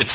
It's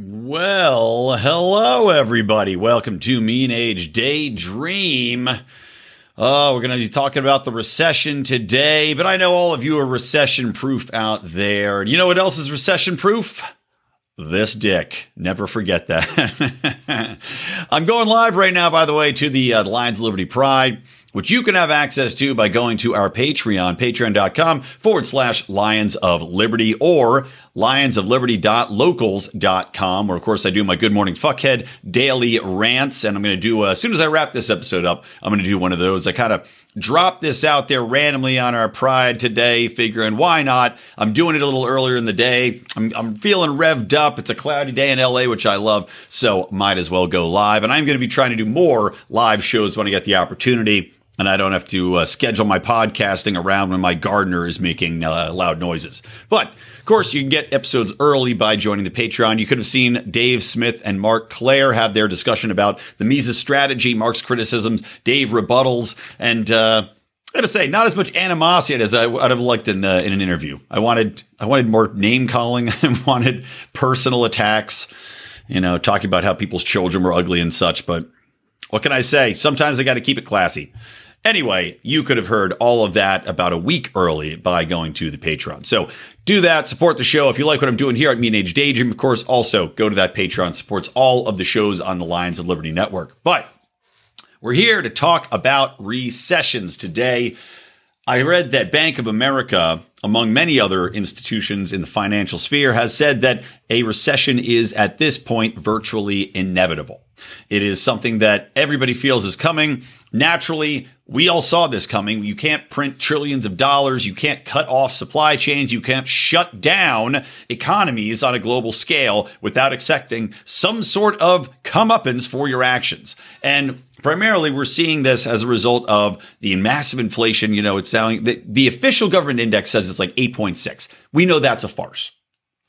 Well, hello, everybody. Welcome to Mean Age Daydream. We're going to be talking about the recession today, but I know all of you are recession-proof out there. And you know what else is recession-proof? This dick. Never forget that. I'm going live right now, by the way, to the Lions of Liberty Pride, which you can have access to by going to our Patreon, patreon.com/Lions of Liberty or lionsofliberty.locals.com, where, of course, I do my Good Morning Fuckhead daily rants. And I'm going to do, as soon as I wrap this episode up, I'm going to do one of those. I kind of dropped this out there randomly on our Pride today, figuring why not? I'm doing it a little earlier in the day. I'm feeling revved up. It's a cloudy day in LA, which I love. So might as well go live. And I'm going to be trying to do more live shows when I get the opportunity. And I don't have to schedule my podcasting around when my gardener is making loud noises. But, of course, you can get episodes early by joining the Patreon. You could have seen Dave Smith and Mark Claire have their discussion about the Mises strategy, Mark's criticisms, Dave rebuttals, and I gotta say, not as much animosity as I would have liked in an interview. I wanted more name-calling. I wanted personal attacks, you know, talking about how people's children were ugly and such. But what can I say? Sometimes they got to keep it classy. Anyway, you could have heard all of that about a week early by going to the Patreon. So do that. Support the show. If you like what I'm doing here at Mean Age Daydream, of course, also go to that Patreon. Supports all of the shows on the Lions of Liberty Network. But we're here to talk about recessions today. I read that Bank of America, among many other institutions in the financial sphere, has said that a recession is at this point virtually inevitable. It is something that everybody feels is coming. Naturally, we all saw this coming. You can't print trillions of dollars. You can't cut off supply chains. You can't shut down economies on a global scale without accepting some sort of comeuppance for your actions. And primarily, we're seeing this as a result of the massive inflation. You know, it's sounding the official government index says it's like 8.6. We know that's a farce.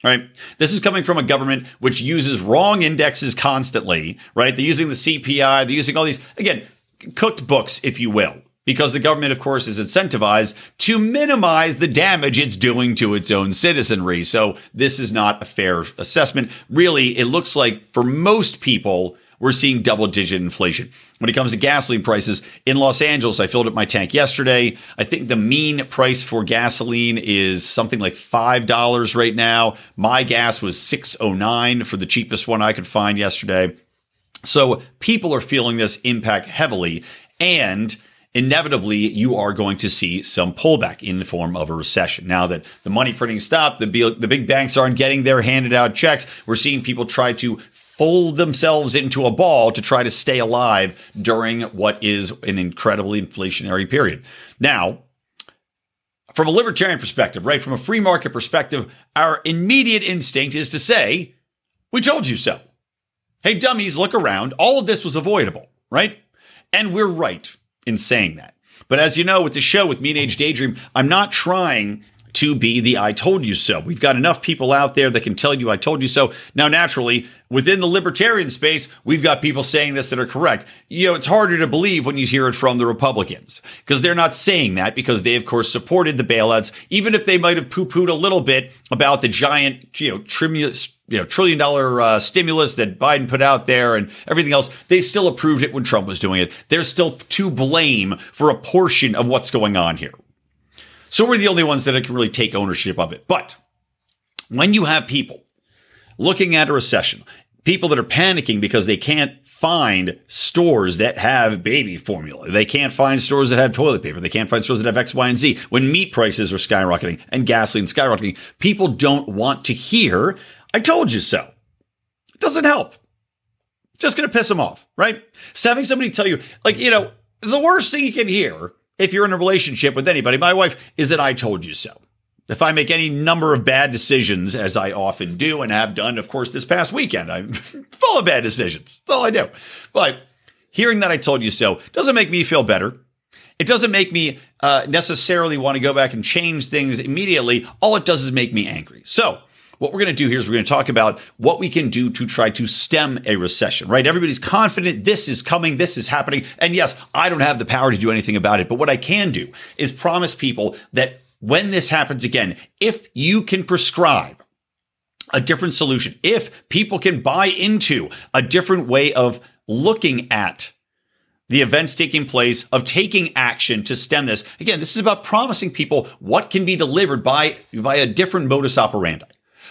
Right. This is coming from a government which uses wrong indexes constantly. Right. They're using the CPI. They're using all these, again, cooked books, if you will, because the government, of course, is incentivized to minimize the damage it's doing to its own citizenry. So this is not a fair assessment. Really, it looks like for most people, we're seeing double-digit inflation. When it comes to gasoline prices, in Los Angeles, I filled up my tank yesterday. I think the mean price for gasoline is something like $5 right now. My gas was $6.09 for the cheapest one I could find yesterday. So people are feeling this impact heavily, and inevitably, you are going to see some pullback in the form of a recession. Now that the money printing stopped, the big banks aren't getting their handed out checks. We're seeing people try to fold themselves into a ball to try to stay alive during what is an incredibly inflationary period. Now, from a libertarian perspective, right, from a free market perspective, our immediate instinct is to say, we told you so. Hey, dummies, look around. All of this was avoidable, right? And we're right in saying that. But as you know, with the show, with Mean Age Daydream, I'm not trying to be the I told you so. We've got enough people out there that can tell you I told you so. Now, naturally, within the libertarian space, we've got people saying this that are correct. You know, it's harder to believe when you hear it from the Republicans because they're not saying that because they, of course, supported the bailouts, even if they might have poo-pooed a little bit about the giant, trillion-dollar stimulus that Biden put out there and everything else. They still approved it when Trump was doing it. They're still to blame for a portion of what's going on here. So we're the only ones that can really take ownership of it. But when you have people looking at a recession, people that are panicking because they can't find stores that have baby formula. They can't find stores that have toilet paper. They can't find stores that have X, Y, and Z. When meat prices are skyrocketing and gasoline skyrocketing, people don't want to hear, I told you so. It doesn't help. Just going to piss them off, right? So having somebody tell you, like, you know, the worst thing you can hear if you're in a relationship with anybody, my wife, is that I told you so. If I make any number of bad decisions, as I often do and have done, of course, this past weekend, I'm full of bad decisions. That's all I do. But hearing that I told you so doesn't make me feel better. It doesn't make me necessarily want to go back and change things immediately. All it does is make me angry. So what we're going to do here is we're going to talk about what we can do to try to stem a recession, right? Everybody's confident this is coming, this is happening. And yes, I don't have the power to do anything about it. But what I can do is promise people that when this happens again, if you can prescribe a different solution, if people can buy into a different way of looking at the events taking place, of taking action to stem this. Again, this is about promising people what can be delivered by a different modus operandi,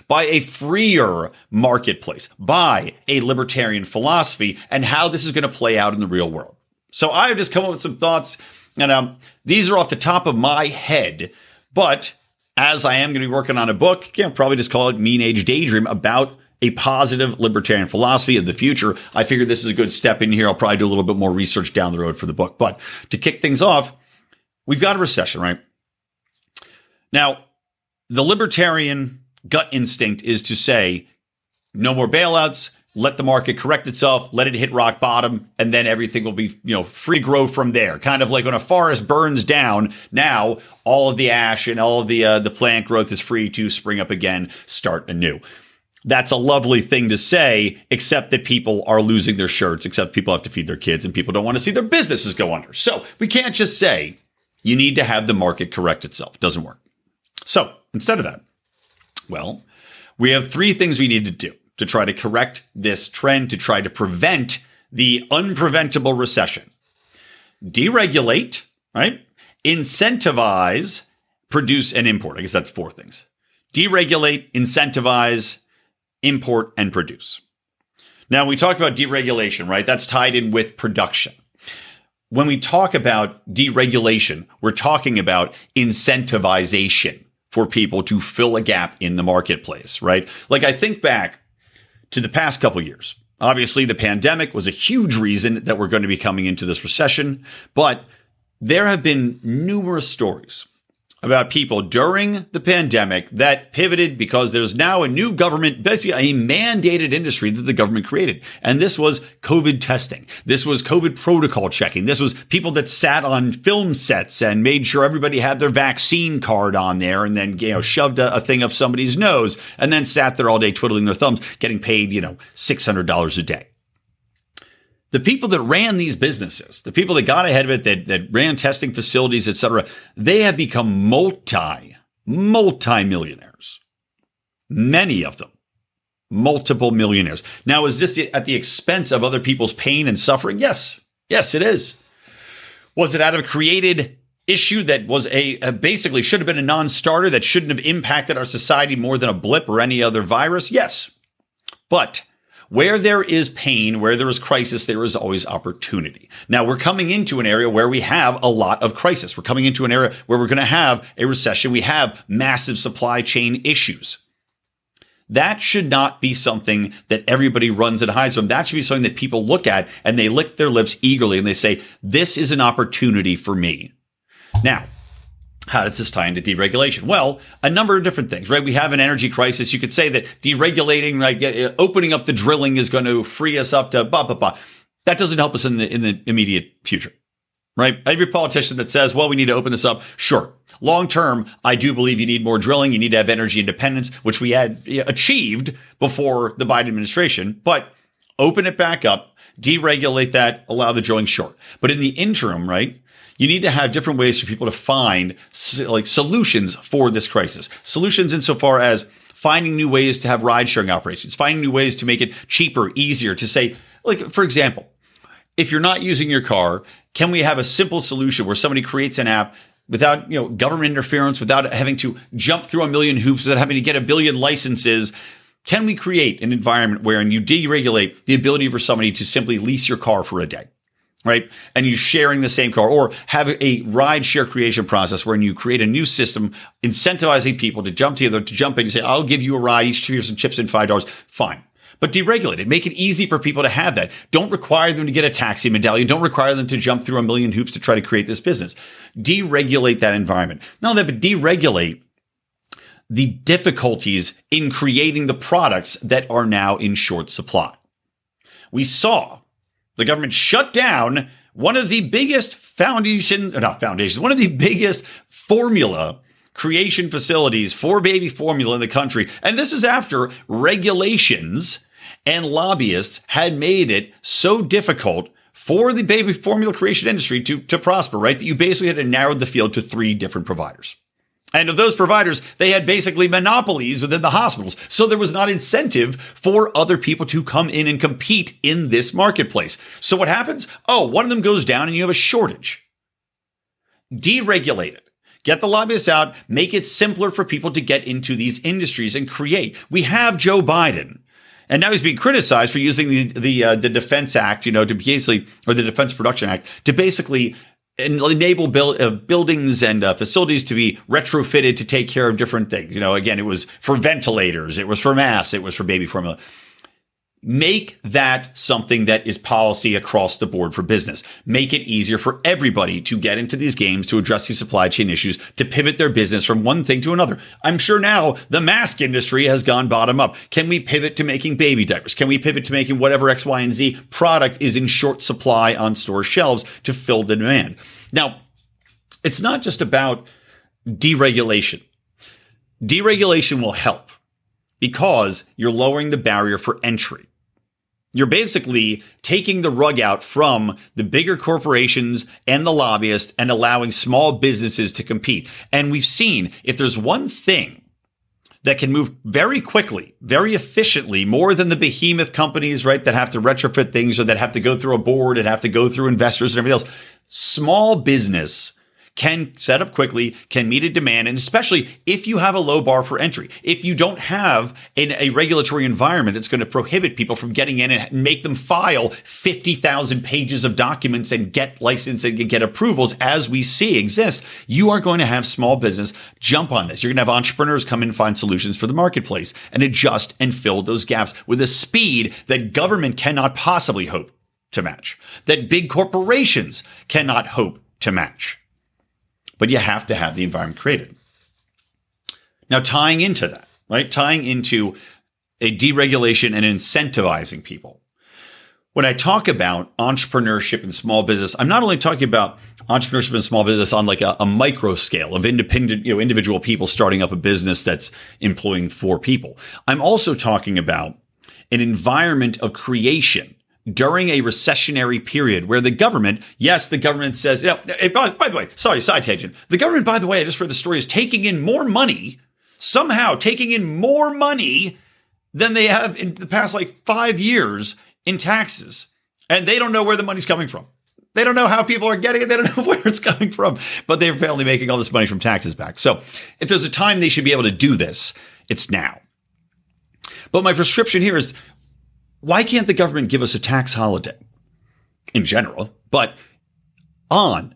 by a freer marketplace, by a libertarian philosophy, and how this is going to play out in the real world. So I've just come up with some thoughts, and these are off the top of my head. But as I am going to be working on a book, you know, probably just call it Mean Age Daydream, about a positive libertarian philosophy of the future, I figure this is a good step in here. I'll probably do a little bit more research down the road for the book. But to kick things off, we've got a recession, right? Now, the libertarian gut instinct is to say, no more bailouts, let the market correct itself, let it hit rock bottom, and then everything will be, you know, free grow from there. Kind of like when a forest burns down, now all of the ash and all of the plant growth is free to spring up again, start anew. That's a lovely thing to say, except that people are losing their shirts, except people have to feed their kids, and people don't want to see their businesses go under. So we can't just say you need to have the market correct itself. It doesn't work. So instead of that, well, we have three things we need to do to try to correct this trend, to try to prevent the unpreventable recession. Deregulate, right? Incentivize, produce, and import. I guess that's four things. Deregulate, incentivize, import, and produce. Now, we talked about deregulation, right? That's tied in with production. When we talk about deregulation, we're talking about incentivization for people to fill a gap in the marketplace, right? Like, I think back to the past couple of years. Obviously, the pandemic was a huge reason that we're going to be coming into this recession, but there have been numerous stories about people during the pandemic that pivoted because there's now a new government, basically a mandated industry that the government created. And this was COVID testing. This was COVID protocol checking. This was people that sat on film sets and made sure everybody had their vaccine card on there, and then, you know, shoved a thing up somebody's nose and then sat there all day twiddling their thumbs, getting paid, you know, $600 a day. The people that ran these businesses, the people that got ahead of it, that ran testing facilities, et cetera, they have become multi-millionaires. Many of them, multiple millionaires. Now, is this at the expense of other people's pain and suffering? Yes. Yes, it is. Was it out of a created issue that was a basically should have been a non-starter that shouldn't have impacted our society more than a blip or any other virus? Yes. But where there is pain, where there is crisis, there is always opportunity. Now, we're coming into an area where we have a lot of crisis. We're coming into an area where we're going to have a recession. We have massive supply chain issues. That should not be something that everybody runs and hides from. That should be something that people look at and they lick their lips eagerly and they say, this is an opportunity for me. Now, how does this tie into deregulation? Well, a number of different things, right? We have an energy crisis. You could say that deregulating, right, opening up the drilling is going to free us up to blah, blah, blah. That doesn't help us in the immediate future, right? Every politician that says, well, we need to open this up. Sure. Long term, I do believe you need more drilling. You need to have energy independence, which we had achieved before the Biden administration, but open it back up, deregulate that, allow the drilling, sure. But in the interim, right, you need to have different ways for people to find solutions for this crisis. Solutions insofar as finding new ways to have ride-sharing operations, finding new ways to make it cheaper, easier to say, like, for example, if you're not using your car, can we have a simple solution where somebody creates an app without, you know, government interference, without having to jump through a million hoops, without having to get a billion licenses? Can we create an environment wherein you deregulate the ability for somebody to simply lease your car for a day, right? And you sharing the same car, or have a ride share creation process wherein you create a new system incentivizing people to jump together, to jump in and say, I'll give you a ride, each of you some chips and $5. Fine. But deregulate it. Make it easy for people to have that. Don't require them to get a taxi medallion. Don't require them to jump through a million hoops to try to create this business. Deregulate that environment. Not only that, but deregulate the difficulties in creating the products that are now in short supply. We saw the government shut down one of the biggest one of the biggest formula creation facilities for baby formula in the country. And this is after regulations and lobbyists had made it so difficult for the baby formula creation industry to prosper, right? That you basically had to narrow the field to three different providers. And of those providers, they had basically monopolies within the hospitals. So there was not incentive for other people to come in and compete in this marketplace. So what happens? Oh, one of them goes down and you have a shortage. Deregulate it. Get the lobbyists out, make it simpler for people to get into these industries and create. We have Joe Biden, and now he's being criticized for using the Defense Act, to basically, or the Defense Production Act, to basically enable buildings and facilities to be retrofitted to take care of different things. Again, it was for ventilators, it was for masks, it was for baby formula. Make that something that is policy across the board for business. Make it easier for everybody to get into these games, to address these supply chain issues, to pivot their business from one thing to another. I'm sure now the mask industry has gone bottom up. Can we pivot to making baby diapers? Can we pivot to making whatever X, Y, and Z product is in short supply on store shelves to fill the demand? Now, it's not just about deregulation. Deregulation will help because you're lowering the barrier for entry. You're basically taking the rug out from the bigger corporations and the lobbyists and allowing small businesses to compete. And we've seen, if there's one thing that can move very quickly, very efficiently, more than the behemoth companies, right, that have to retrofit things or that have to go through a board and have to go through investors and everything else, small business can set up quickly, can meet a demand, and especially if you have a low bar for entry. If you don't have a regulatory environment that's going to prohibit people from getting in and make them file 50,000 pages of documents and get licensing and get approvals, as we see exists, you are going to have small business jump on this. You're going to have entrepreneurs come in and find solutions for the marketplace and adjust and fill those gaps with a speed that government cannot possibly hope to match, that big corporations cannot hope to match. But you have to have the environment created. Now, tying into that, right? Tying into a deregulation and incentivizing people. When I talk about entrepreneurship and small business, I'm not only talking about entrepreneurship and small business on like a micro scale of independent, individual people starting up a business that's employing four people. I'm also talking about an environment of creation during a recessionary period where the government, says, by the way, sorry, side tangent. The government, by the way, I just read the story, is taking in more money, somehow taking in more money than they have in the past like 5 years in taxes. And they don't know where the money's coming from. They don't know how people are getting it. They don't know where it's coming from, but they're apparently making all this money from taxes back. So if there's a time they should be able to do this, it's now. But my prescription here is, why can't the government give us a tax holiday in general, but on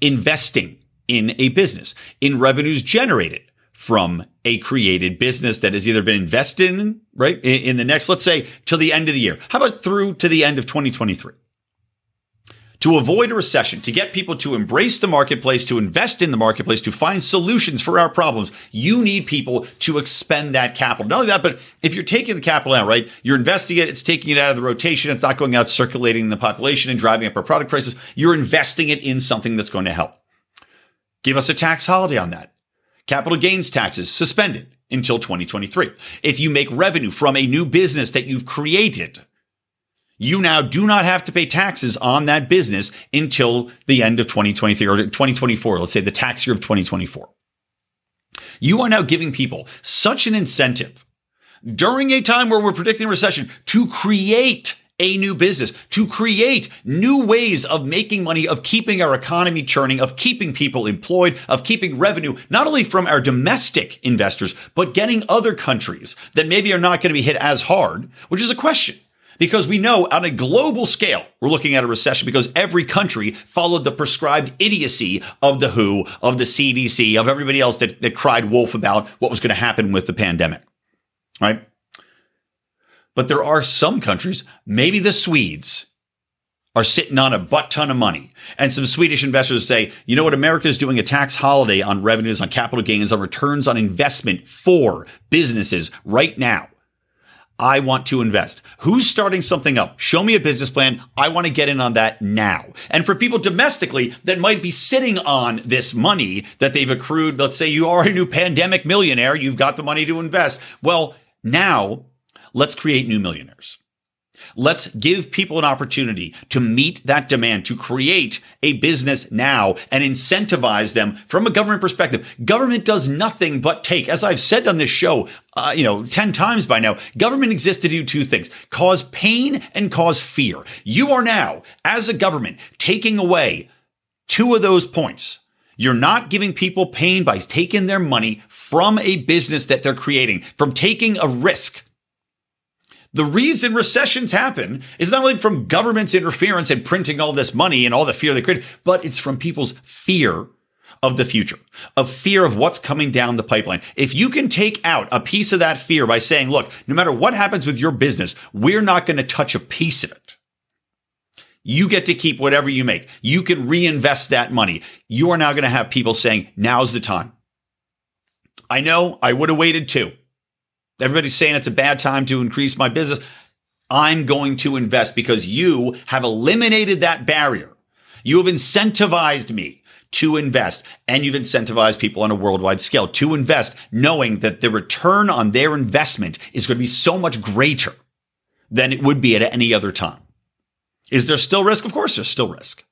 investing in a business, in revenues generated from a created business that has either been invested in, right, in the next, let's say, till the end of the year? How about through to the end of 2023? To avoid a recession, to get people to embrace the marketplace, to invest in the marketplace, to find solutions for our problems, you need people to expend that capital. Not only that, but if you're taking the capital out, right, you're investing it, it's taking it out of the rotation, it's not going out circulating in the population and driving up our product prices, you're investing it in something that's going to help. Give us a tax holiday on that. Capital gains taxes suspended until 2023. If you make revenue from a new business that you've created, you now do not have to pay taxes on that business until the end of 2023 or 2024. Let's say the tax year of 2024. You are now giving people such an incentive during a time where we're predicting recession to create a new business, to create new ways of making money, of keeping our economy churning, of keeping people employed, of keeping revenue, not only from our domestic investors, but getting other countries that maybe are not going to be hit as hard, which is a question. Because we know on a global scale, we're looking at a recession because every country followed the prescribed idiocy of the WHO, of the CDC, of everybody else that cried wolf about what was going to happen with the pandemic, right? But there are some countries, maybe the Swedes, are sitting on a butt ton of money. And some Swedish investors say, you know what? America is doing a tax holiday on revenues, on capital gains, on returns on investment for businesses right now. I want to invest. Who's starting something up? Show me a business plan. I want to get in on that now. And for people domestically that might be sitting on this money that they've accrued, let's say you are a new pandemic millionaire, you've got the money to invest. Well, now let's create new millionaires. Let's give people an opportunity to meet that demand, to create a business now and incentivize them from a government perspective. Government does nothing but take, as I've said on this show, 10 times by now, government exists to do two things, cause pain and cause fear. You are now, as a government, taking away two of those points. You're not giving people pain by taking their money from a business that they're creating, from taking a risk. The reason recessions happen is not only from government's interference and printing all this money and all the fear they create, but it's from people's fear of the future, of fear of what's coming down the pipeline. If you can take out a piece of that fear by saying, look, no matter what happens with your business, we're not going to touch a piece of it. You get to keep whatever you make. You can reinvest that money. You are now going to have people saying, now's the time. I know I would have waited too. Everybody's saying it's a bad time to increase my business. I'm going to invest because you have eliminated that barrier. You have incentivized me to invest, and you've incentivized people on a worldwide scale to invest, knowing that the return on their investment is going to be so much greater than it would be at any other time. Is there still risk? Of course, there's still risk,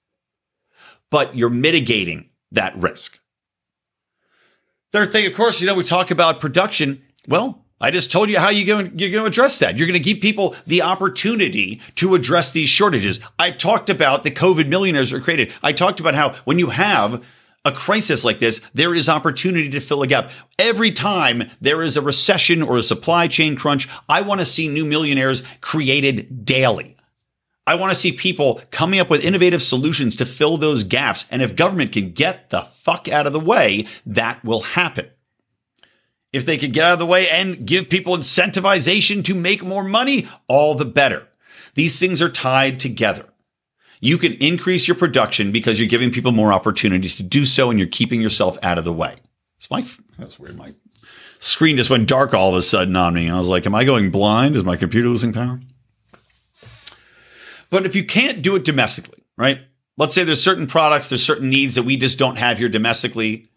but you're mitigating that risk. Third thing, of course, we talk about production. Well, I just told you how you're going to address that. You're going to give people the opportunity to address these shortages. I talked about the COVID millionaires were created. I talked about how when you have a crisis like this, there is opportunity to fill a gap. Every time there is a recession or a supply chain crunch, I want to see new millionaires created daily. I want to see people coming up with innovative solutions to fill those gaps. And if government can get the fuck out of the way, that will happen. If they could get out of the way and give people incentivization to make more money, all the better. These things are tied together. You can increase your production because you're giving people more opportunities to do so and you're keeping yourself out of the way. That's weird. My screen just went dark all of a sudden on me. I was like, am I going blind? Is my computer losing power? But if you can't do it domestically, right? Let's say there's certain products, there's certain needs that we just don't have here domestically.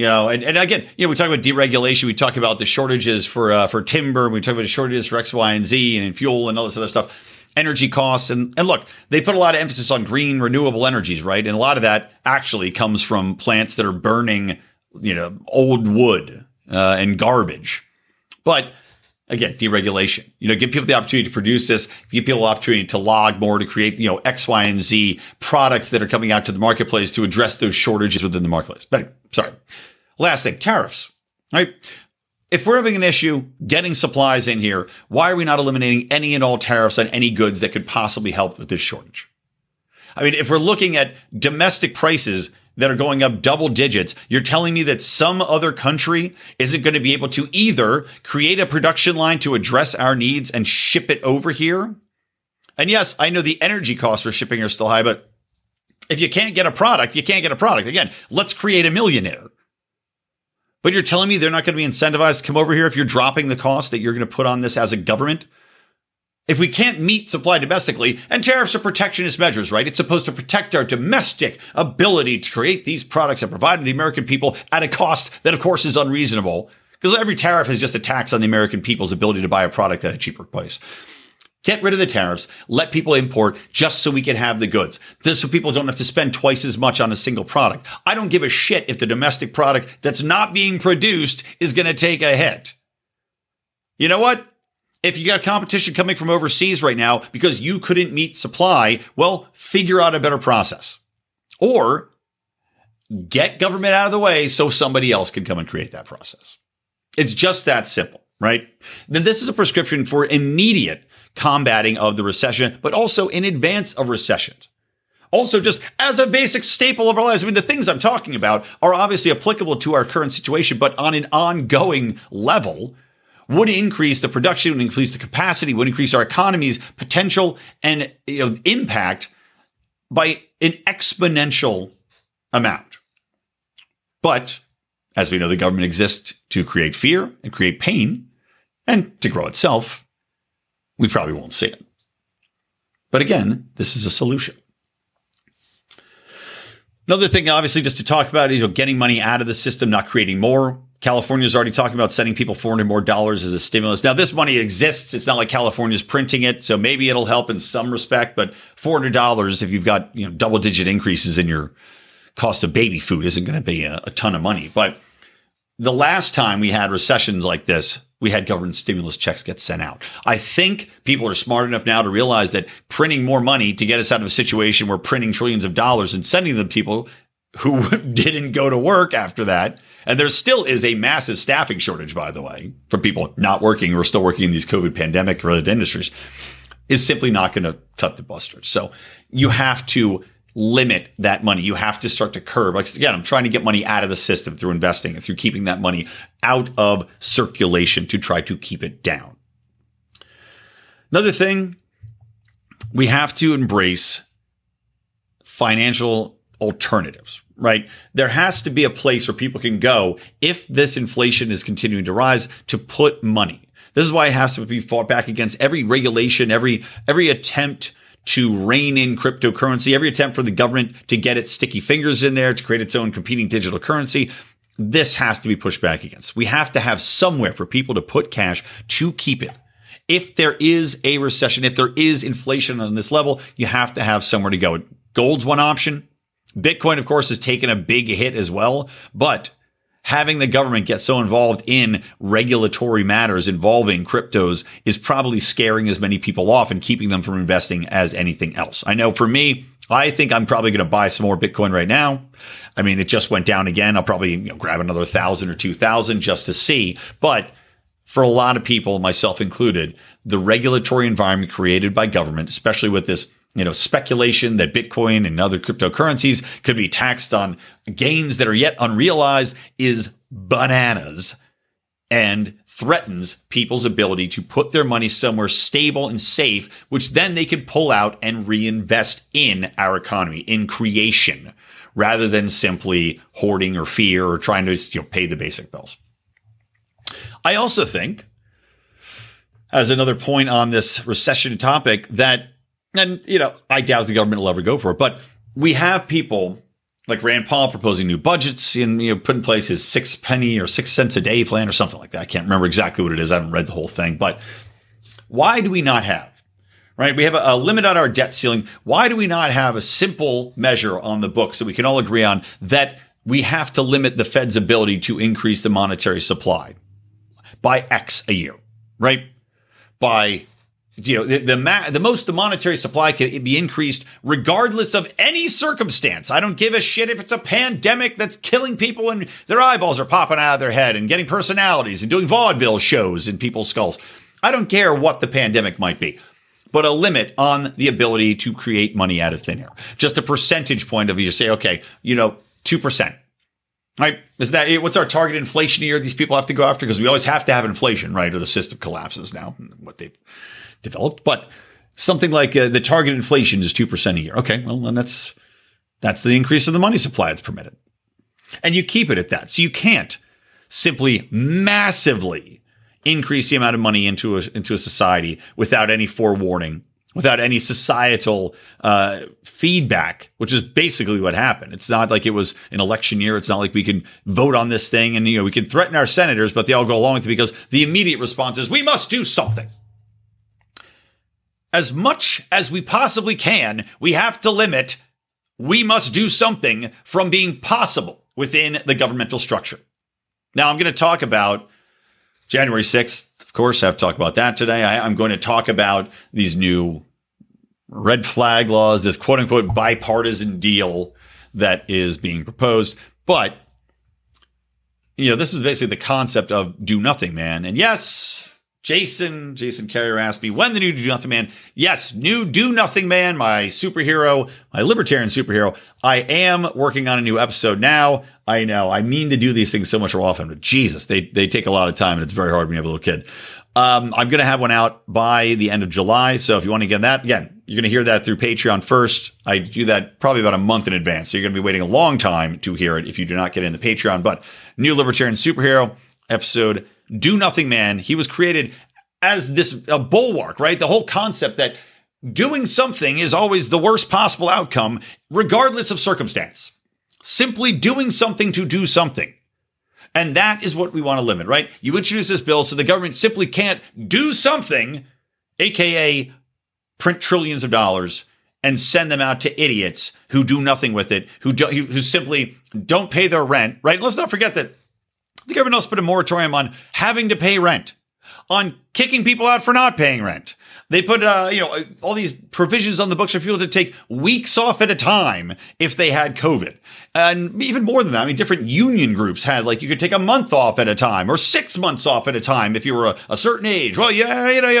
And again, we talk about deregulation. We talk about the shortages for timber. We talk about the shortages for X, Y, and Z and in fuel and all this other stuff, energy costs. And look, they put a lot of emphasis on green renewable energies, right? And a lot of that actually comes from plants that are burning, old wood and garbage. But again, deregulation, give people the opportunity to produce this, give people the opportunity to log more, to create, X, Y, and Z products that are coming out to the marketplace to address those shortages within the marketplace. But last thing, tariffs, right? If we're having an issue getting supplies in here, why are we not eliminating any and all tariffs on any goods that could possibly help with this shortage? I mean, if we're looking at domestic prices that are going up double digits, you're telling me that some other country isn't going to be able to either create a production line to address our needs and ship it over here? And yes, I know the energy costs for shipping are still high, but if you can't get a product, you can't get a product. Again, let's create a millionaire. But you're telling me they're not going to be incentivized to come over here if you're dropping the cost that you're going to put on this as a government? If we can't meet supply domestically, and tariffs are protectionist measures, right? It's supposed to protect our domestic ability to create these products and provide to the American people at a cost that, of course, is unreasonable, because every tariff is just a tax on the American people's ability to buy a product at a cheaper price. Get rid of the tariffs. Let people import just so we can have the goods. This so people don't have to spend twice as much on a single product. I don't give a shit if the domestic product that's not being produced is going to take a hit. You know what? If you got competition coming from overseas right now because you couldn't meet supply, well, figure out a better process. Or get government out of the way so somebody else can come and create that process. It's just that simple, right? Then this is a prescription for immediate combating of the recession, but also in advance of recessions. Also, just as a basic staple of our lives, I mean, the things I'm talking about are obviously applicable to our current situation, but on an ongoing level, would increase the production, would increase the capacity, would increase our economy's potential and impact by an exponential amount. But as we know, the government exists to create fear and create pain and to grow itself. We probably won't see it. But again, this is a solution. Another thing, obviously, just to talk about is getting money out of the system, not creating more. California is already talking about sending people $400 more as a stimulus. Now, this money exists. It's not like California's printing it, so maybe it'll help in some respect. But $400, if you've got double-digit increases in your cost of baby food, isn't going to be a ton of money. But the last time we had recessions like this, we had government stimulus checks get sent out. I think people are smart enough now to realize that printing more money to get us out of a situation where printing trillions of dollars and sending them to people who didn't go to work after that. And there still is a massive staffing shortage, by the way, for people not working or still working in these COVID pandemic related industries, is simply not going to cut the mustard. So you have to limit that money. You have to start to curb. Like, again, I'm trying to get money out of the system through investing and through keeping that money out of circulation to try to keep it down. Another thing, we have to embrace financial alternatives. Right? There has to be a place where people can go if this inflation is continuing to rise to put money. This is why it has to be fought back against every regulation, every attempt to rein in cryptocurrency, every attempt for the government to get its sticky fingers in there to create its own competing digital currency. This has to be pushed back against. We have to have somewhere for people to put cash to keep it. If there is a recession, if there is inflation on this level, you have to have somewhere to go. Gold's one option. Bitcoin, of course, has taken a big hit as well, but having the government get so involved in regulatory matters involving cryptos is probably scaring as many people off and keeping them from investing as anything else. I know for me, I think I'm probably going to buy some more Bitcoin right now. I mean, it just went down again. I'll probably grab another 1,000 or 2,000 just to see. But for a lot of people, myself included, the regulatory environment created by government, especially with this speculation that Bitcoin and other cryptocurrencies could be taxed on gains that are yet unrealized, is bananas and threatens people's ability to put their money somewhere stable and safe, which then they can pull out and reinvest in our economy, in creation, rather than simply hoarding or fear or trying to pay the basic bills. I also think, as another point on this recession topic, that And I doubt the government will ever go for it. But we have people like Rand Paul proposing new budgets and put in place his 6 cents a day plan or something like that. I can't remember exactly what it is. I haven't read the whole thing. But why do we not have, right? We have a limit on our debt ceiling. Why do we not have a simple measure on the books that we can all agree on that we have to limit the Fed's ability to increase the monetary supply by X a year, right? By the most the monetary supply can be increased regardless of any circumstance. I don't give a shit if it's a pandemic that's killing people and their eyeballs are popping out of their head and getting personalities and doing vaudeville shows in people's skulls. I don't care what the pandemic might be, but a limit on the ability to create money out of thin air. Just a percentage point of you say, okay, 2%. Right? Is that what's our target inflation year these people have to go after? Because we always have to have inflation, right? Or the system collapses now, what they've developed. But something like the target inflation is 2% a year. Okay, well, then that's the increase of the money supply that's permitted. And you keep it at that. So you can't simply massively increase the amount of money into a society without any forewarning, without any societal feedback, which is basically what happened. It's not like it was an election year. It's not like we can vote on this thing and we can threaten our senators, but they all go along with it because the immediate response is we must do something. As much as we possibly can, we have to limit we must do something from being possible within the governmental structure. Now, I'm going to talk about January 6th, of course, I have to talk about that today. I'm going to talk about these new red flag laws, this quote unquote bipartisan deal that is being proposed. But, you know, this is basically the concept of do nothing man. And yes, Jason Carrier asked me when the new do nothing man. Yes, new do nothing man, my superhero, my libertarian superhero. I am working on a new episode now. I know I mean to do these things so much more often, but Jesus, they take a lot of time and it's very hard when you have a little kid. I'm going to have one out by the end of July. So if you want to get that, again, you're going to hear that through Patreon first. I do that probably about a month in advance. So you're going to be waiting a long time to hear it if you do not get in the Patreon. But new libertarian superhero episode, do nothing man. He was created as this a bulwark, right? The whole concept that doing something is always the worst possible outcome, regardless of circumstance. Simply doing something to do something. And that is what we want to limit, right? You introduce this bill so the government simply can't do something, aka print trillions of dollars and send them out to idiots who do nothing with it, who simply don't pay their rent, right? Let's not forget that the government also put a moratorium on having to pay rent, on kicking people out for not paying rent. They put, all these provisions on the books for people to take weeks off at a time if they had COVID. And even more than that, I mean, different union groups had, like, you could take a month off at a time or 6 months off at a time if you were a certain age. Well, yeah,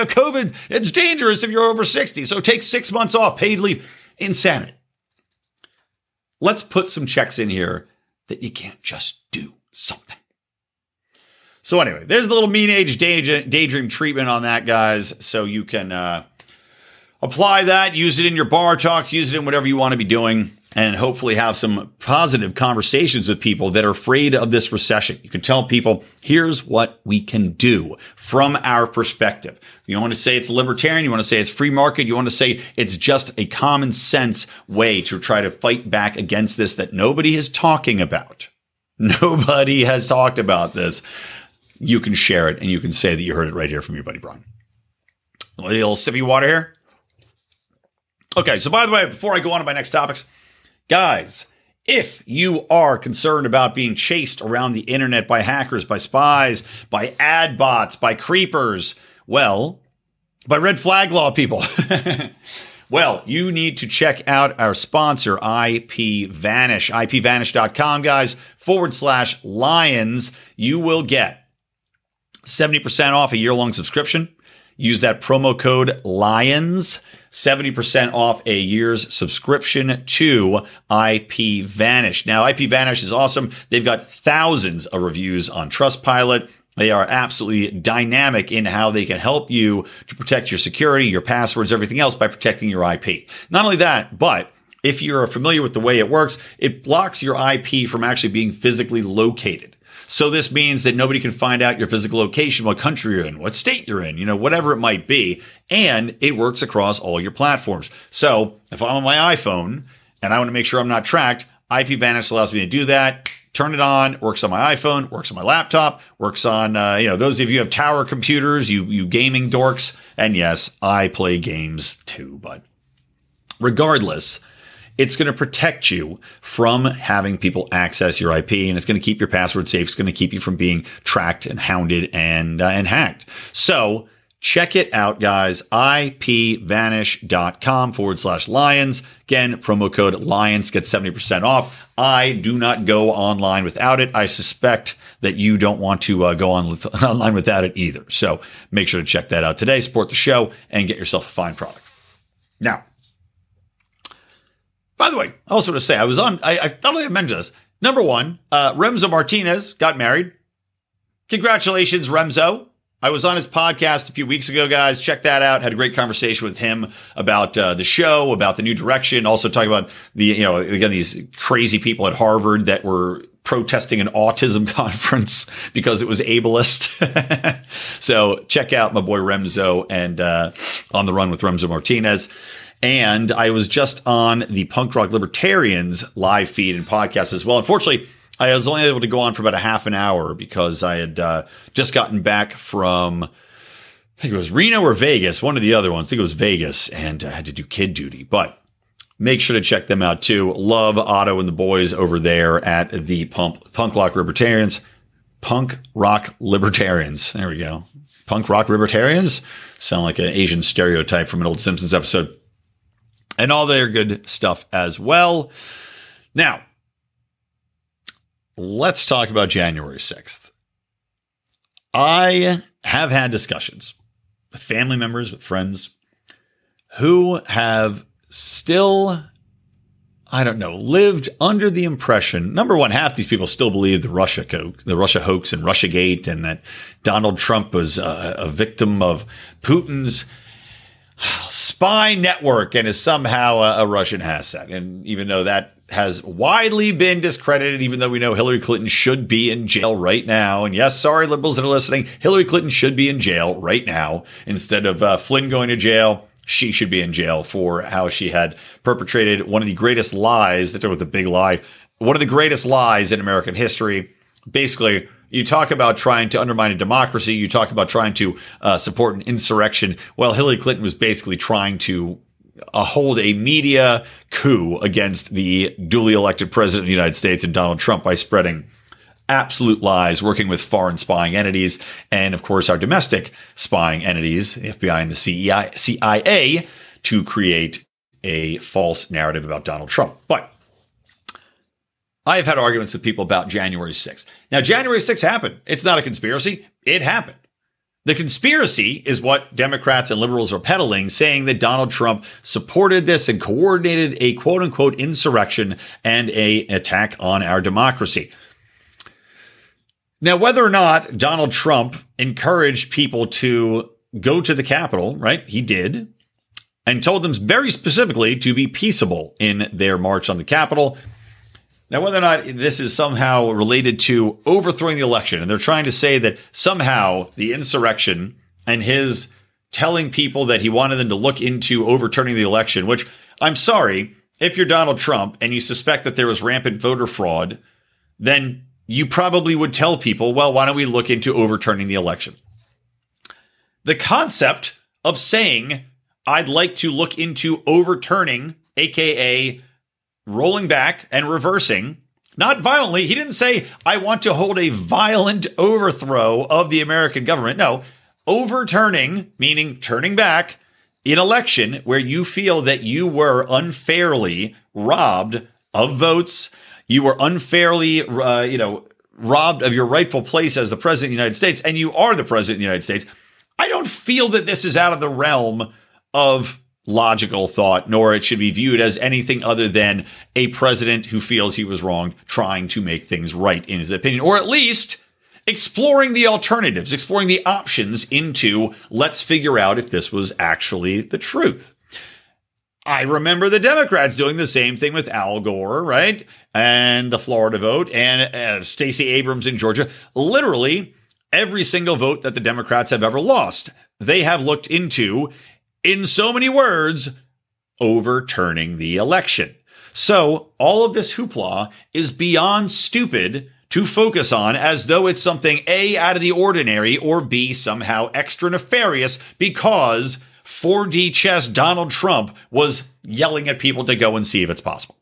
COVID, it's dangerous if you're over 60. So take 6 months off, paid leave. Insanity. Let's put some checks in here that you can't just do something. So anyway, there's the little mean age daydream treatment on that, guys. So you can apply that, use it in your bar talks, use it in whatever you want to be doing, and hopefully have some positive conversations with people that are afraid of this recession. You can tell people, here's what we can do from our perspective. You want to say it's libertarian, you want to say it's free market, you want to say it's just a common sense way to try to fight back against this that nobody is talking about. Nobody has talked about this. You can share it and you can say that you heard it right here from your buddy, Brian. A little sippy water here. Okay. So by the way, before I go on to my next topics, guys, if you are concerned about being chased around the internet by hackers, by spies, by ad bots, by creepers, well, by red flag law people, well, you need to check out our sponsor, IPVanish, IPVanish.com, guys, /Lions. You will get 70% off a year-long subscription. Use that promo code LIONS, 70% off a year's subscription to IPVanish. Now, IPVanish is awesome. They've got thousands of reviews on Trustpilot. They are absolutely dynamic in how they can help you to protect your security, your passwords, everything else by protecting your IP. Not only that, but if you're familiar with the way it works, it blocks your IP from actually being physically located. So this means that nobody can find out your physical location, what country you're in, what state you're in, whatever it might be. And it works across all your platforms. So if I'm on my iPhone and I want to make sure I'm not tracked, IPVanish allows me to do that. Turn it on, works on my iPhone, works on my laptop, works on, those of you who have tower computers, you gaming dorks. And yes, I play games too, but regardless, it's going to protect you from having people access your IP, and it's going to keep your password safe. It's going to keep you from being tracked and hounded and hacked. So check it out, guys. IPVanish.com /Lions. Again, promo code Lions gets 70% off. I do not go online without it. I suspect that you don't want to go online without it either. So make sure to check that out today. Support the show and get yourself a fine product. Now, by the way, I also want to say I don't think I mentioned this. Number one, Remzo Martinez got married. Congratulations, Remzo. I was on his podcast a few weeks ago, guys. Check that out. Had a great conversation with him about the show, about the new direction. Also talking about these crazy people at Harvard that were protesting an autism conference because it was ableist. So check out my boy Remzo and On the Run with Remzo Martinez. And I was just on the Punk Rock Libertarians live feed and podcast as well. Unfortunately, I was only able to go on for about a half an hour because I had just gotten back from, I think it was Reno or Vegas, one of the other ones. I think it was Vegas, and I had to do kid duty. But make sure to check them out too. Love Otto and the boys over there at the Punk Rock Libertarians. There we go. Punk Rock Libertarians. Sound like an Asian stereotype from an old Simpsons episode. And all their good stuff as well. Now, let's talk about January 6th. I have had discussions with family members, with friends, who have still, I don't know, lived under the impression, number one, half these people still believe the Russia hoax and Russiagate, and that Donald Trump was a victim of Putin's spy network and is somehow a Russian asset. And even though that has widely been discredited, even though we know Hillary Clinton should be in jail right now. And yes, sorry, liberals that are listening, Hillary Clinton should be in jail right now. Instead of Flynn going to jail, she should be in jail for how she had perpetrated one of the greatest lies, that was the big lie, one of the greatest lies in American history. Basically, you talk about trying to undermine a democracy. You talk about trying to support an insurrection. Well, Hillary Clinton was basically trying to hold a media coup against the duly elected president of the United States and Donald Trump by spreading absolute lies, working with foreign spying entities, and of course our domestic spying entities, the FBI and the CIA, to create a false narrative about Donald Trump. But I have had arguments with people about January 6th. Now, January 6th happened. It's not a conspiracy. It happened. The conspiracy is what Democrats and liberals are peddling, saying that Donald Trump supported this and coordinated a quote-unquote insurrection and an attack on our democracy. Now, whether or not Donald Trump encouraged people to go to the Capitol, right? He did, and told them very specifically to be peaceable in their march on the Capitol. Now, whether or not this is somehow related to overthrowing the election, and they're trying to say that somehow the insurrection and his telling people that he wanted them to look into overturning the election, which, I'm sorry, if you're Donald Trump and you suspect that there was rampant voter fraud, then you probably would tell people, well, why don't we look into overturning the election? The concept of saying, I'd like to look into overturning, aka rolling back and reversing, not violently. He didn't say, I want to hold a violent overthrow of the American government. No, overturning, meaning turning back an election where you feel that you were unfairly robbed of votes. You were unfairly, robbed of your rightful place as the president of the United States, and you are the president of the United States. I don't feel that this is out of the realm of logical thought, nor it should be viewed as anything other than a president who feels he was wronged trying to make things right in his opinion, or at least exploring the alternatives, exploring the options into let's figure out if this was actually the truth. I remember the Democrats doing the same thing with Al Gore, right? And the Florida vote and Stacey Abrams in Georgia. Literally every single vote that the Democrats have ever lost, they have looked into, in so many words, overturning the election. So all of this hoopla is beyond stupid to focus on as though it's something A, out of the ordinary, or B, somehow extra nefarious because 4D chess Donald Trump was yelling at people to go and see if it's possible.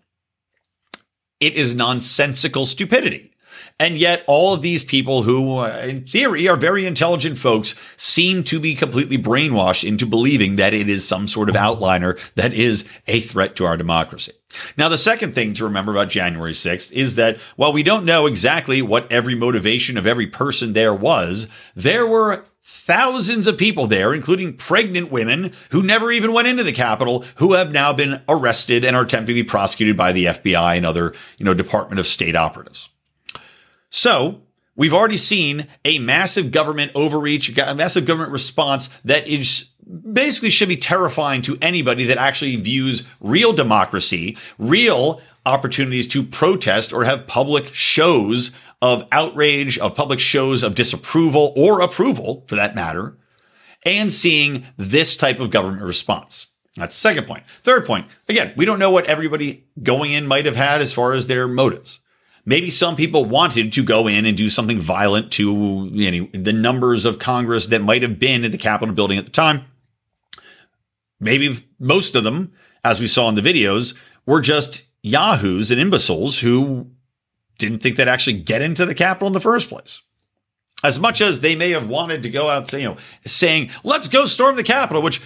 It is nonsensical stupidity. And yet all of these people who, in theory, are very intelligent folks seem to be completely brainwashed into believing that it is some sort of outliner that is a threat to our democracy. Now, the second thing to remember about January 6th is that while we don't know exactly what every motivation of every person there was, there were thousands of people there, including pregnant women who never even went into the Capitol, who have now been arrested and are attempting to be prosecuted by the FBI and other, Department of State operatives. So we've already seen a massive government overreach, a massive government response that is basically should be terrifying to anybody that actually views real democracy, real opportunities to protest or have public shows of outrage, of public shows of disapproval or approval for that matter, and seeing this type of government response. That's the second point. Third point, again, we don't know what everybody going in might have had as far as their motives. Maybe some people wanted to go in and do something violent to the numbers of Congress that might have been at the Capitol building at the time. Maybe most of them, as we saw in the videos, were just yahoos and imbeciles who didn't think they'd actually get into the Capitol in the first place. as much as they may have wanted to go out, saying, let's go storm the Capitol, which,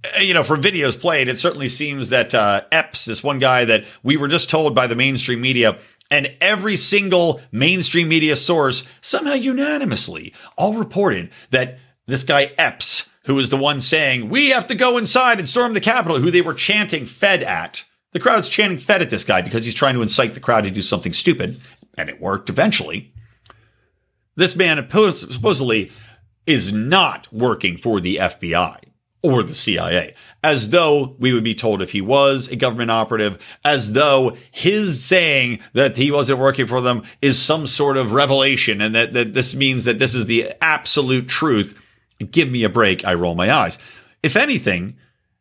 from videos played, it certainly seems that Epps, this one guy that we were just told by the mainstream media, and every single mainstream media source somehow unanimously all reported that this guy Epps, who was the one saying, we have to go inside and storm the Capitol, who they were chanting Fed at. The crowd's chanting Fed at this guy because he's trying to incite the crowd to do something stupid. And it worked eventually. This man supposedly is not working for the FBI or the CIA, as though we would be told if he was a government operative, as though his saying that he wasn't working for them is some sort of revelation and that this means that this is the absolute truth. Give me a break. I roll my eyes. If anything,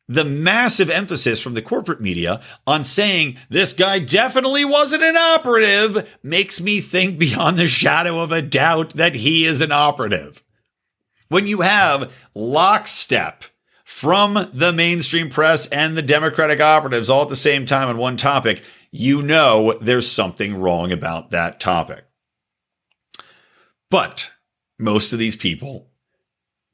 the massive emphasis from the corporate media on saying this guy definitely wasn't an operative makes me think beyond the shadow of a doubt that he is an operative. When you have lockstep from the mainstream press and the Democratic operatives all at the same time on one topic, there's something wrong about that topic. But most of these people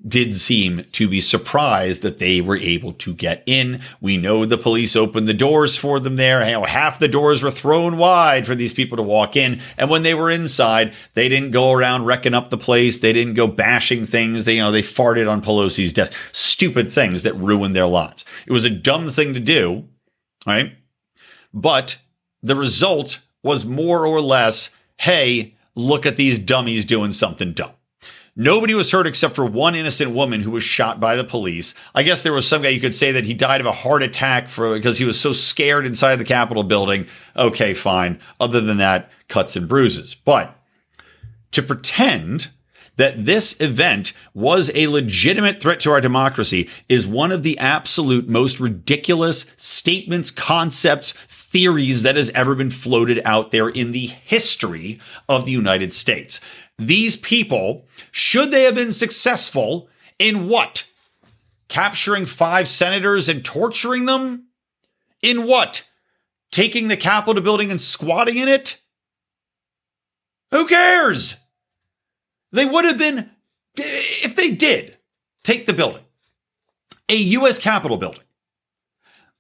did seem to be surprised that they were able to get in. We know the police opened the doors for them there. Half the doors were thrown wide for these people to walk in. And when they were inside, they didn't go around wrecking up the place. They didn't go bashing things. They farted on Pelosi's desk. Stupid things that ruined their lives. It was a dumb thing to do, right? But the result was more or less, hey, look at these dummies doing something dumb. Nobody was hurt except for one innocent woman who was shot by the police. I guess there was some guy you could say that he died of a heart attack because he was so scared inside the Capitol building. Okay, fine. Other than that, cuts and bruises. But to pretend that this event was a legitimate threat to our democracy is one of the absolute most ridiculous statements, concepts, theories that has ever been floated out there in the history of the United States. These people, should they have been successful in what? Capturing 5 senators and torturing them? In what? Taking the Capitol building and squatting in it? Who cares? They would have been, if they did take the building, a U.S. Capitol building,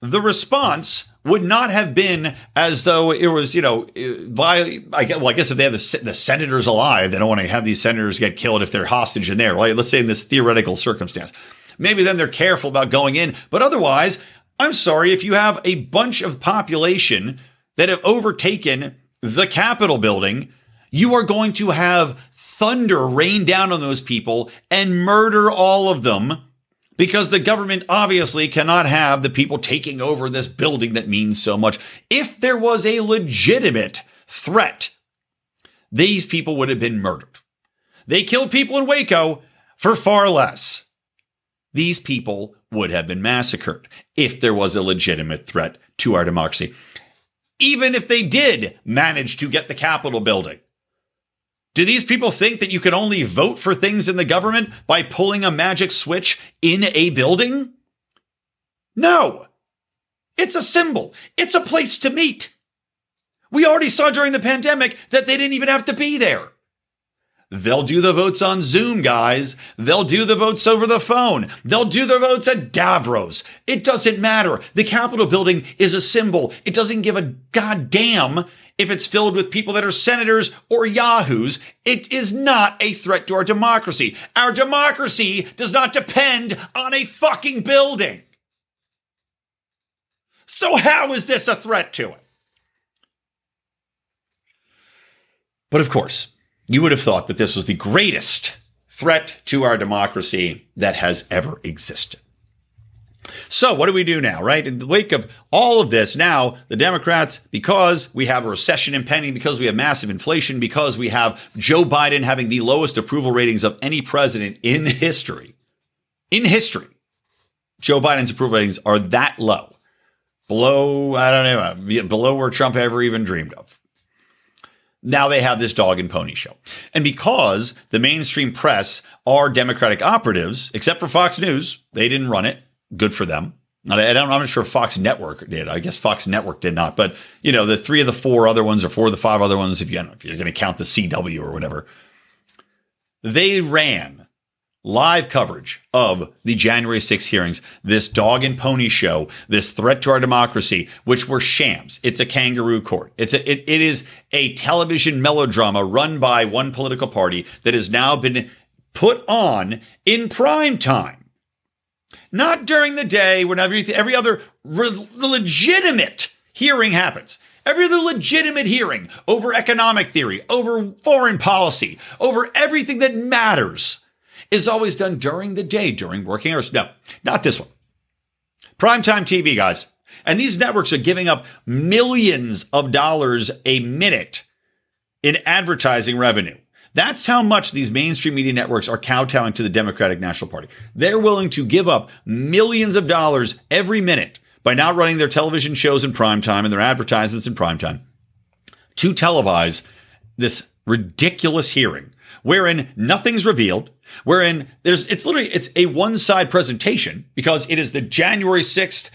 the response would not have been as though it was, I guess if they have the senators alive, they don't want to have these senators get killed if they're hostage in there, right? Let's say in this theoretical circumstance. Maybe then they're careful about going in. But otherwise, I'm sorry, if you have a bunch of population that have overtaken the Capitol building, you are going to have thunder rain down on those people and murder all of them. Because the government obviously cannot have the people taking over this building that means so much. If there was a legitimate threat, these people would have been murdered. They killed people in Waco for far less. These people would have been massacred if there was a legitimate threat to our democracy. Even if they did manage to get the Capitol building. Do these people think that you can only vote for things in the government by pulling a magic switch in a building? No. It's a symbol. It's a place to meet. We already saw during the pandemic that they didn't even have to be there. They'll do the votes on Zoom, guys. They'll do the votes over the phone. They'll do the votes at Davros. It doesn't matter. The Capitol building is a symbol. It doesn't give a goddamn if it's filled with people that are senators or yahoos. It is not a threat to our democracy. Our democracy does not depend on a fucking building. So how is this a threat to it? But of course, you would have thought that this was the greatest threat to our democracy that has ever existed. So what do we do now, right? In the wake of all of this, now the Democrats, because we have a recession impending, because we have massive inflation, because we have Joe Biden having the lowest approval ratings of any president in history. In history, Joe Biden's approval ratings are that low. Below where Trump ever even dreamed of. Now they have this dog and pony show. And because the mainstream press are Democratic operatives, except for Fox News, they didn't run it. Good for them. I'm not sure if Fox Network did. I guess Fox Network did not. But, the 4 of the 5 other ones, if you're going to count the CW or whatever, They ran live coverage of the January 6th hearings, this dog and pony show, this threat to our democracy, which were shams. It's a kangaroo court. It is a television melodrama run by one political party that has now been put on in prime time. Not during the day when every other legitimate hearing happens. Every other legitimate hearing over economic theory, over foreign policy, over everything that matters is always done during the day, during working hours. No, not this one. Primetime TV, guys. And these networks are giving up millions of dollars a minute in advertising revenue. That's how much these mainstream media networks are kowtowing to the Democratic National Party. They're willing to give up millions of dollars every minute by now running their television shows in primetime and their advertisements in primetime to televise this ridiculous hearing wherein nothing's revealed, wherein it's a one-side presentation because it is the January 6th,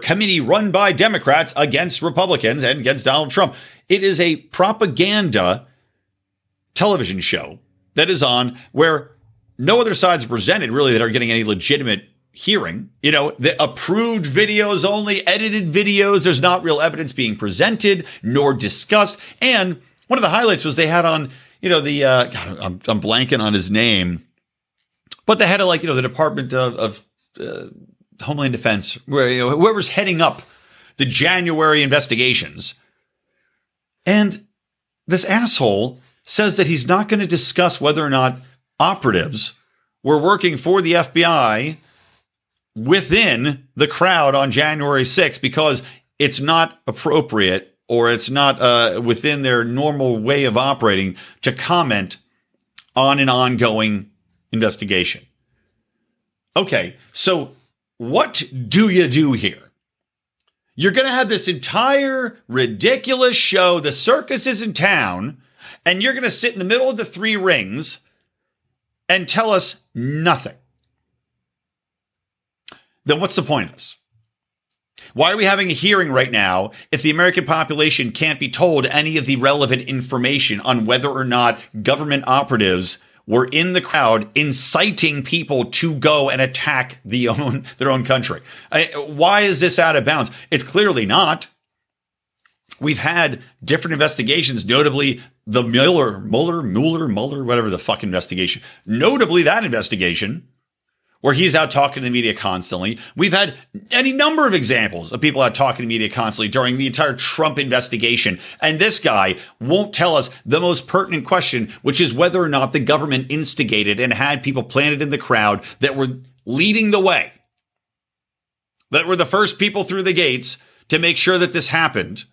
committee run by Democrats against Republicans and against Donald Trump. It is a propaganda television show that is on where no other sides are presented really that are getting any legitimate hearing, the approved videos only, edited videos. There's not real evidence being presented nor discussed. And one of the highlights was they had on, I'm blanking on his name, but they had the Department of Homeland Defense, where whoever's heading up the January investigations. And this asshole says that he's not going to discuss whether or not operatives were working for the FBI within the crowd on January 6th because it's not appropriate or it's not within their normal way of operating to comment on an ongoing investigation. Okay, so what do you do here? You're going to have this entire ridiculous show. The circus is in town, and you're going to sit in the middle of the three rings and tell us nothing. Then what's the point of this? Why are we having a hearing right now if the American population can't be told any of the relevant information on whether or not government operatives were in the crowd inciting people to go and attack their own country? Why is this out of bounds? It's clearly not. We've had different investigations, notably the Mueller, whatever the fuck investigation, notably that investigation, where he's out talking to the media constantly. We've had any number of examples of people out talking to media constantly during the entire Trump investigation. And this guy won't tell us the most pertinent question, which is whether or not the government instigated and had people planted in the crowd that were leading the way, that were the first people through the gates to make sure that this happened.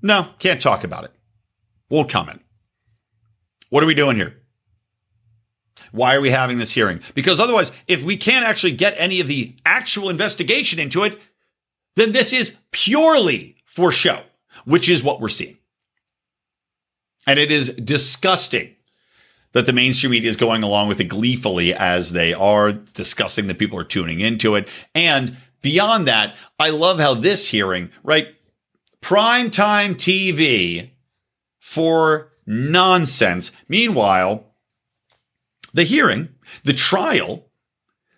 No, can't talk about it. Won't comment. What are we doing here? Why are we having this hearing? Because otherwise, if we can't actually get any of the actual investigation into it, then this is purely for show, which is what we're seeing. And it is disgusting that the mainstream media is going along with it gleefully as they are, discussing that people are tuning into it. And beyond that, I love how this hearing, right? Primetime TV for nonsense. Meanwhile, the hearing, the trial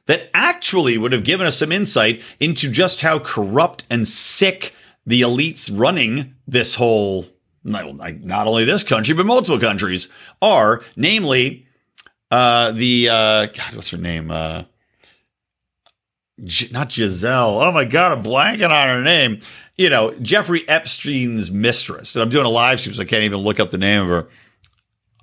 that actually would have given us some insight into just how corrupt and sick the elites running this whole, not only this country, but multiple countries are, namely what's her name? Not Giselle. Oh my God, I'm blanking on her name. Jeffrey Epstein's mistress. And I'm doing a live stream, so I can't even look up the name of her.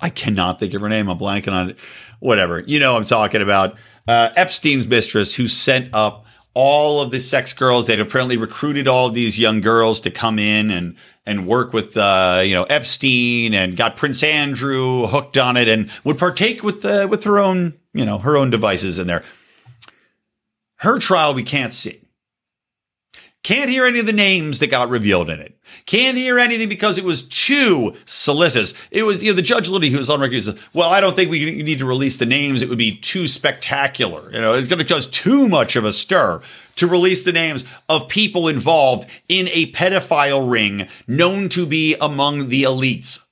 I cannot think of her name. I'm blanking on it. Whatever. I'm talking about Epstein's mistress, who sent up all of the sex girls. They'd apparently recruited all of these young girls to come in and work with, Epstein, and got Prince Andrew hooked on it and would partake with her own, her own devices in there. Her trial, we can't see. Can't hear any of the names that got revealed in it. Can't hear anything because it was too solicitous. It was, the Judge Liddy, who was on record, says, well, I don't think we need to release the names. It would be too spectacular. It's going to cause too much of a stir to release the names of people involved in a pedophile ring known to be among the elites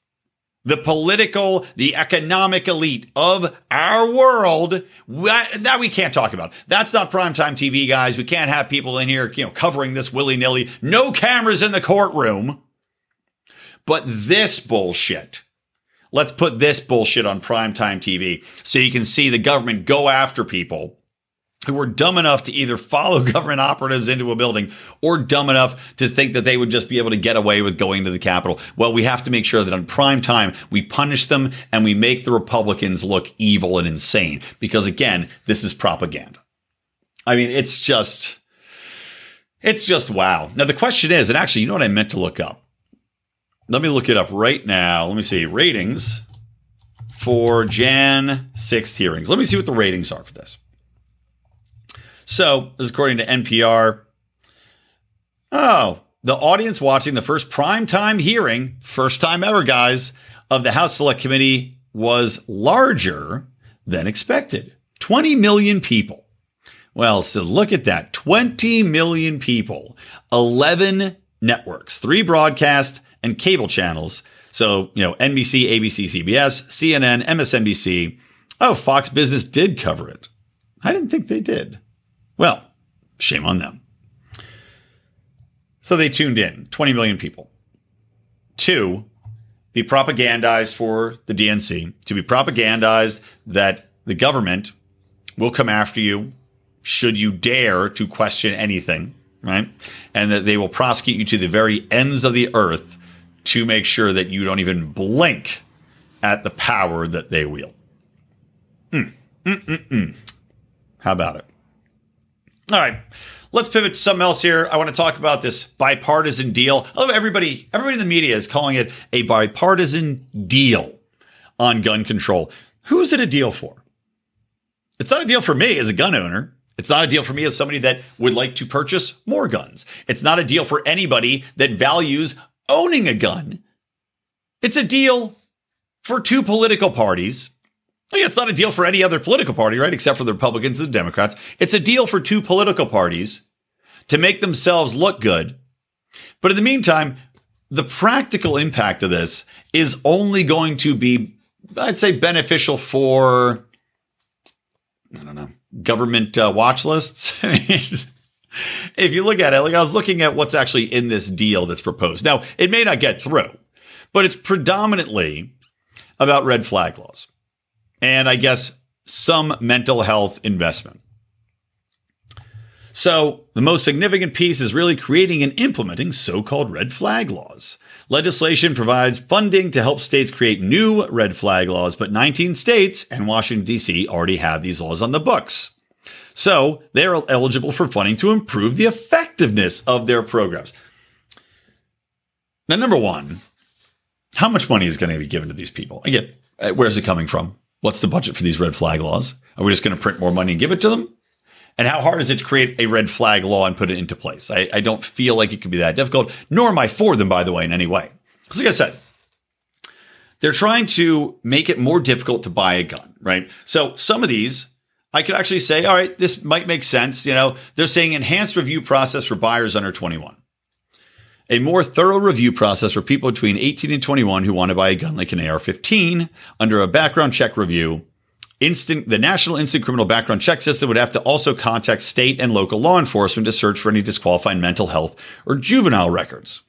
the political, the economic elite of our world, that we can't talk about. That's not primetime TV, guys. We can't have people in here, covering this willy-nilly. No cameras in the courtroom. But this bullshit, let's put this bullshit on primetime TV so you can see the government go after people who were dumb enough to either follow government operatives into a building or dumb enough to think that they would just be able to get away with going to the Capitol. Well, we have to make sure that on prime time, we punish them and we make the Republicans look evil and insane. Because again, this is propaganda. I mean, it's just wow. Now the question is, and actually, what I meant to look up? Let me look it up right now. Let me see ratings for Jan 6th hearings. Let me see what the ratings are for this. So, this is according to NPR. Oh, the audience watching the first primetime hearing, first time ever, guys, of the House Select Committee was larger than expected. 20 million people. Well, so look at that. 20 million people. 11 networks, 3 broadcast and cable channels. So, NBC, ABC, CBS, CNN, MSNBC. Oh, Fox Business did cover it. I didn't think they did. Well, shame on them. So they tuned in, 20 million people, to be propagandized for the DNC, to be propagandized that the government will come after you should you dare to question anything, right? And that they will prosecute you to the very ends of the earth to make sure that you don't even blink at the power that they wield. How about it? All right, let's pivot to something else here. I want to talk about this bipartisan deal. Oh, everybody in the media is calling it a bipartisan deal on gun control. Who is it a deal for? It's not a deal for me as a gun owner. It's not a deal for me as somebody that would like to purchase more guns. It's not a deal for anybody that values owning a gun. It's a deal for two political parties. It's not a deal for any other political party, right? Except for the Republicans and the Democrats. It's a deal for two political parties to make themselves look good. But in the meantime, the practical impact of this is only going to be, I'd say, beneficial for, government watch lists. I mean, if you look at it, I was looking at what's actually in this deal that's proposed. Now, it may not get through, but it's predominantly about red flag laws. And I guess some mental health investment. So the most significant piece is really creating and implementing so-called red flag laws. Legislation provides funding to help states create new red flag laws, but 19 states and Washington, D.C. already have these laws on the books. So they're eligible for funding to improve the effectiveness of their programs. Now, number one, how much money is going to be given to these people? Again, where's it coming from? What's the budget for these red flag laws? Are we just going to print more money and give it to them? And how hard is it to create a red flag law and put it into place? I don't feel like it could be that difficult, nor am I for them, by the way, in any way. Because like I said, they're trying to make it more difficult to buy a gun, right? So some of these, I could actually say, all right, this might make sense. They're saying enhanced review process for buyers under 21. A more thorough review process for people between 18 and 21 who want to buy a gun like an AR-15 under a background check review. The National Instant Criminal Background Check System would have to also contact state and local law enforcement to search for any disqualifying mental health or juvenile records.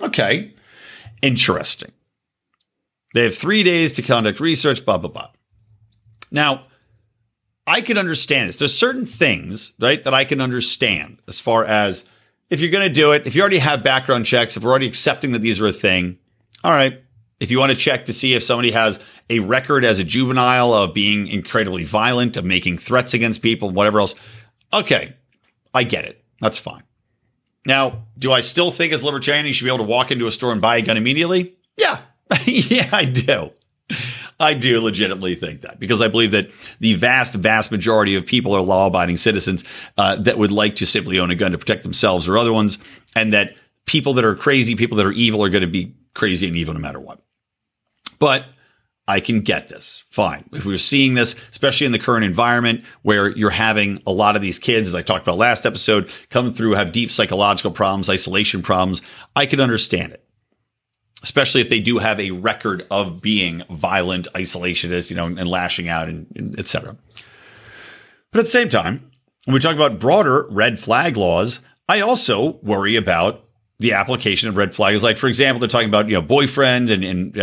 Okay, interesting. They have 3 days to conduct research, blah, blah, blah. Now, I can understand this. There's certain things, right, that I can understand as far as if you're going to do it, if you already have background checks, if we're already accepting that these are a thing, all right, if you want to check to see if somebody has a record as a juvenile of being incredibly violent, of making threats against people, whatever else, okay, I get it. That's fine. Now, do I still think as a libertarian, you should be able to walk into a store and buy a gun immediately? Yeah. Yeah, I do. I do legitimately think that because I believe that the vast, vast majority of people are law-abiding citizens that would like to simply own a gun to protect themselves or other ones, and that people that are crazy, people that are evil are going to be crazy and evil no matter what. But I can get this. Fine. If we're seeing this, especially in the current environment where you're having a lot of these kids, as I talked about last episode, come through, have deep psychological problems, isolation problems, I can understand it. especially if they do have a record of being violent, isolationist, you know, and lashing out and et cetera. But at the same time, when we talk about broader red flag laws, I also worry about the application of red flags. Like, for example, they're talking about, you know, boyfriend and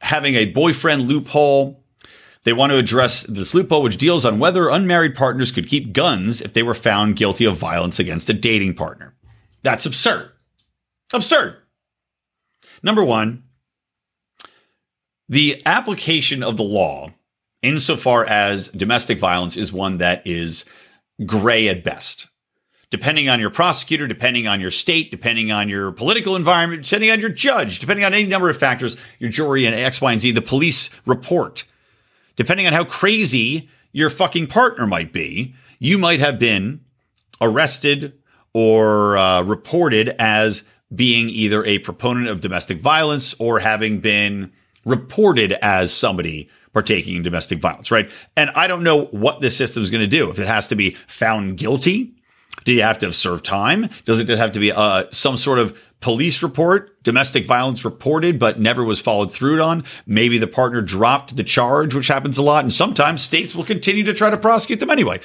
having a boyfriend loophole. They want to address this loophole, which deals on whether unmarried partners could keep guns if they were found guilty of violence against a dating partner. That's absurd. Absurd. Number one, the application of the law insofar as domestic violence is one that is gray at best, depending on your prosecutor, depending on your state, depending on your political environment, depending on your judge, depending on any number of factors, your jury and X, Y, and Z, the police report, depending on how crazy your fucking partner might be, you might have been arrested or reported as being either a proponent of domestic violence or having been reported as somebody partaking in domestic violence, right? And I don't know what this system is going to do. If it has to be found guilty, do you have to serve time? Does it have to be some sort of police report, domestic violence reported, but never was followed through on? Maybe the partner dropped the charge, which happens a lot. And sometimes states will continue to try to prosecute them anyway.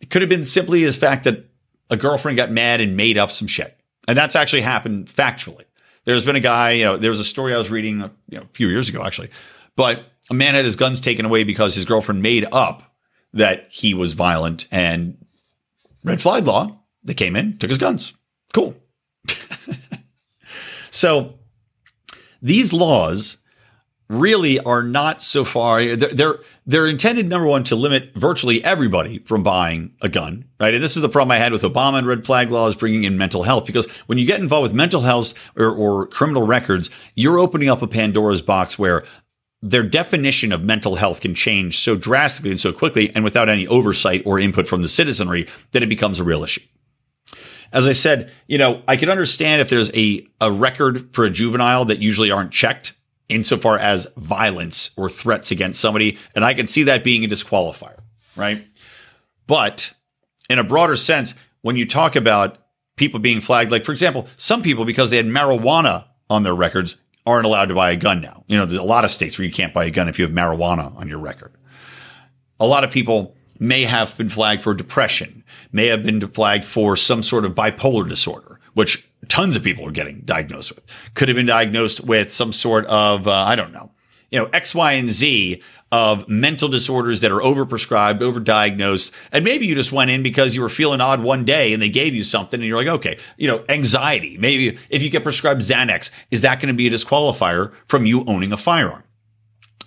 It could have been simply the fact that a girlfriend got mad and made up some shit. And that's actually happened factually. There's been a guy, you know, there was a story I was reading a few years ago, actually, but a man had his guns taken away because his girlfriend made up that he was violent, and red flag law, they came in, took his guns. Cool. So these laws really are not so far. They're intended, number one, to limit virtually everybody from buying a gun, right? And this is the problem I had with Obama and red flag laws, bringing in mental health, because when you get involved with mental health or criminal records, you're opening up a Pandora's box where their definition of mental health can change so drastically and so quickly and without any oversight or input from the citizenry that it becomes a real issue. As I said, you know, I can understand if there's a record for a juvenile that usually aren't checked insofar as violence or threats against somebody. And I can see that being a disqualifier, right? But in a broader sense, when you talk about people being flagged, like, for example, some people, because they had marijuana on their records, aren't allowed to buy a gun now. You know, there's a lot of states where you can't buy a gun if you have marijuana on your record. A lot of people may have been flagged for depression, may have been flagged for some sort of bipolar disorder, which tons of people are getting diagnosed with. Could have been diagnosed with some sort of, I don't know, you know, X, Y, and Z of mental disorders that are overprescribed, overdiagnosed. And maybe you just went in because you were feeling odd one day and they gave you something and you're like, okay, you know, anxiety. Maybe if you get prescribed Xanax, is that going to be a disqualifier from you owning a firearm?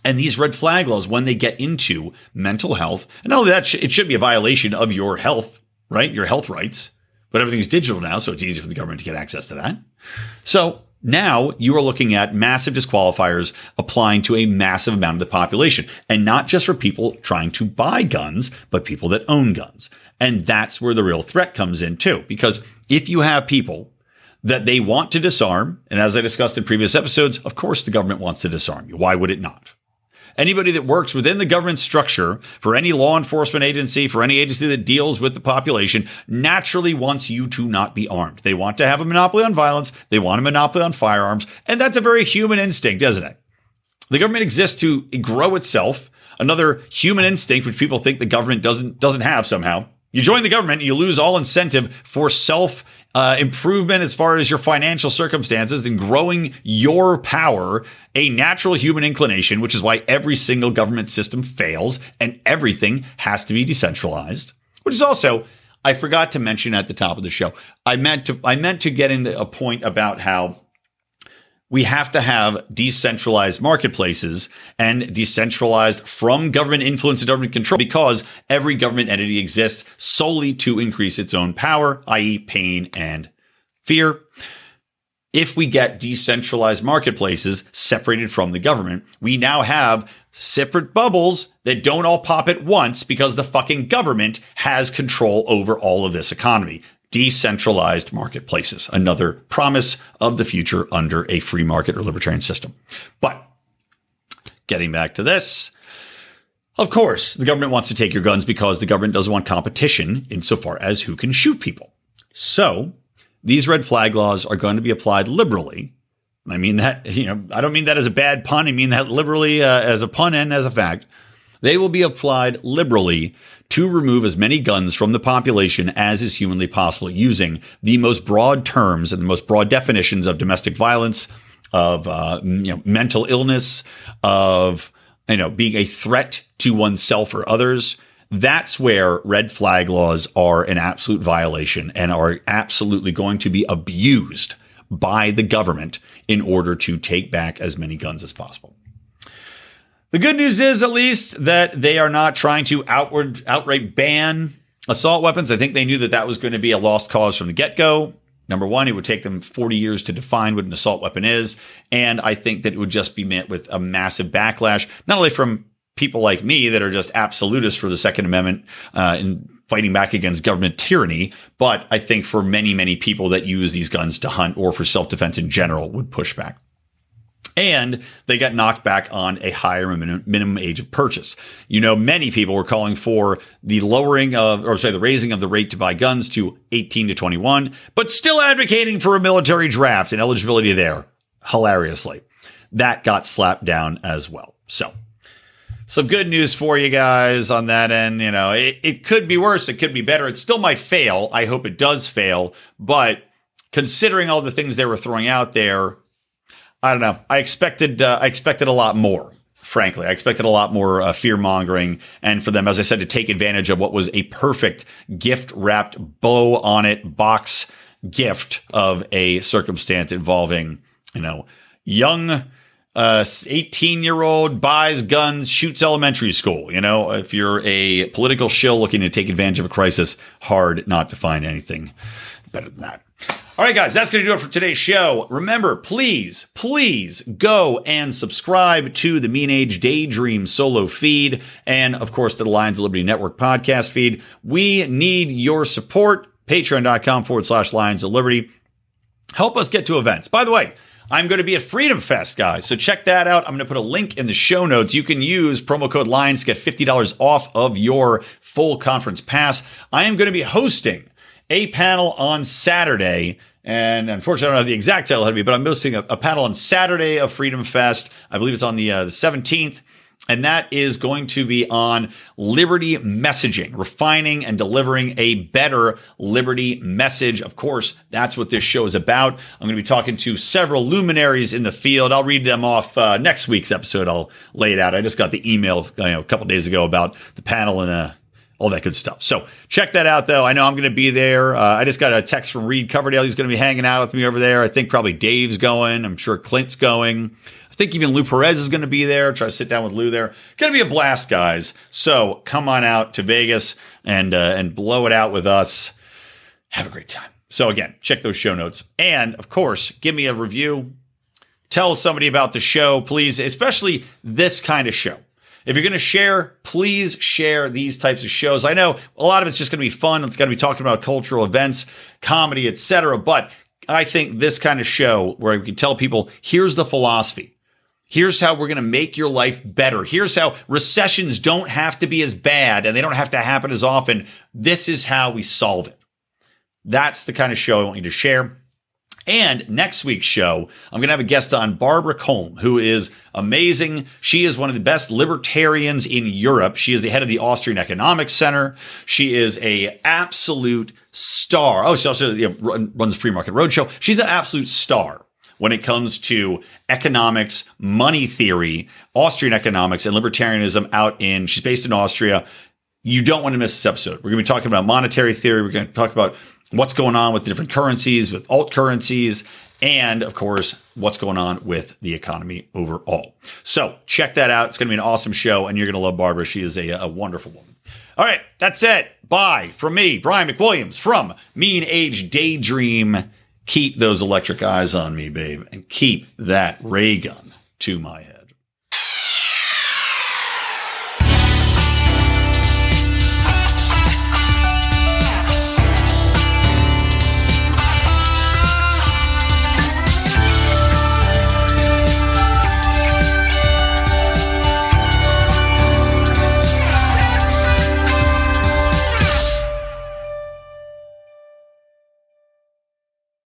And these red flag laws, when they get into mental health, and not only that, it should be a violation of your health, right? Your health rights, but everything's digital now. So it's easy for the government to get access to that. So now you are looking at massive disqualifiers applying to a massive amount of the population, and not just for people trying to buy guns, but people that own guns. And that's where the real threat comes in too, because if you have people that they want to disarm, and as I discussed in previous episodes, of course the government wants to disarm you. Why would it not? Anybody that works within the government structure for any law enforcement agency, for any agency that deals with the population, naturally wants you to not be armed. They want to have a monopoly on violence. They want a monopoly on firearms. And that's a very human instinct, isn't it? The government exists to grow itself. Another human instinct, which people think the government doesn't have somehow. You join the government and you lose all incentive for self-improvement as far as your financial circumstances and growing your power, a natural human inclination, which is why every single government system fails and everything has to be decentralized, which is also, I forgot to mention at the top of the show, I meant to get into a point about how we have to have decentralized marketplaces and decentralized from government influence and government control, because every government entity exists solely to increase its own power, i.e. pain and fear. If we get decentralized marketplaces separated from the government, we now have separate bubbles that don't all pop at once because the fucking government has control over all of this economy. Decentralized marketplaces, another promise of the future under a free market or libertarian system. But getting back to this, of course, the government wants to take your guns because the government doesn't want competition insofar as who can shoot people. So these red flag laws are going to be applied liberally I mean that, you know, I don't mean that as a bad pun. I mean that liberally as a pun and as a fact. They will be applied liberally to remove as many guns from the population as is humanly possible, using the most broad terms and the most broad definitions of domestic violence, of mental illness, of being a threat to oneself or others. That's where red flag laws are an absolute violation and are absolutely going to be abused by the government in order to take back as many guns as possible. The good news is, at least, that they are not trying to outright ban assault weapons. I think they knew that that was going to be a lost cause from the get-go. Number one, it would take them 40 years to define what an assault weapon is. And I think that it would just be met with a massive backlash, not only from people like me that are just absolutists for the Second Amendment in fighting back against government tyranny, but I think for many, many people that use these guns to hunt or for self-defense in general would push back. And they got knocked back on a higher minimum age of purchase. You know, many people were calling for the raising of the rate to buy guns to 18 to 21, but still advocating for a military draft and eligibility there. Hilariously, that got slapped down as well. So some good news for you guys on that end. You know, it could be worse. It could be better. It still might fail. I hope it does fail. But considering all the things they were throwing out there, I don't know. I expected a lot more, frankly. I expected a lot more fear-mongering, and for them, as I said, to take advantage of what was a perfect gift-wrapped, bow-on-it box gift of a circumstance involving, young 18-year-old buys guns, shoots elementary school. You know, if you're a political shill looking to take advantage of a crisis, hard not to find anything better than that. All right, guys, that's going to do it for today's show. Remember, please go and subscribe to the Mean Age Daydream solo feed and, of course, to the Lions of Liberty Network podcast feed. We need your support. Patreon.com/Lions of Liberty. Help us get to events. By the way, I'm going to be at Freedom Fest, guys, so check that out. I'm going to put a link in the show notes. You can use promo code LIONS to get $50 off of your full conference pass. I am going to be hosting a panel on Saturday, and unfortunately I don't have the exact title ahead of me, but I'm hosting a panel on Saturday of Freedom Fest. I believe it's on the 17th, and that is going to be on liberty messaging, refining and delivering a better liberty message. Of course, that's what this show is about. I'm going to be talking to several luminaries in the field. I'll read them off next week's episode. I'll lay it out. I just got the email a couple days ago about the panel and all that good stuff. So check that out, though. I know I'm going to be there. I just got a text from Reed Coverdale. He's going to be hanging out with me over there. I think probably Dave's going. I'm sure Clint's going. I think even Lou Perez is going to be there. Try to sit down with Lou there. Going to be a blast, guys. So come on out to Vegas and blow it out with us. Have a great time. So again, check those show notes. And of course, give me a review. Tell somebody about the show, please, especially this kind of show. If you're going to share, please share these types of shows. I know a lot of it's just going to be fun. It's going to be talking about cultural events, comedy, etc. But I think this kind of show where we can tell people, here's the philosophy. Here's how we're going to make your life better. Here's how recessions don't have to be as bad and they don't have to happen as often. This is how we solve it. That's the kind of show I want you to share. And next week's show, I'm going to have a guest on, Barbara Colm, who is amazing. She is one of the best libertarians in Europe. She is the head of the Austrian Economic Center. She is an absolute star. Oh, she also runs Free Market Roadshow. She's an absolute star when it comes to economics, money theory, Austrian economics, and libertarianism she's based in Austria. You don't want to miss this episode. We're going to be talking about monetary theory. We're going to talk about what's going on with the different currencies, with alt currencies, and of course, what's going on with the economy overall. So check that out. It's going to be an awesome show, and you're going to love Barbara. She is a wonderful woman. All right, that's it. Bye from me, Brian McWilliams from Mean Age Daydream. Keep those electric eyes on me, babe, and keep that ray gun to my head.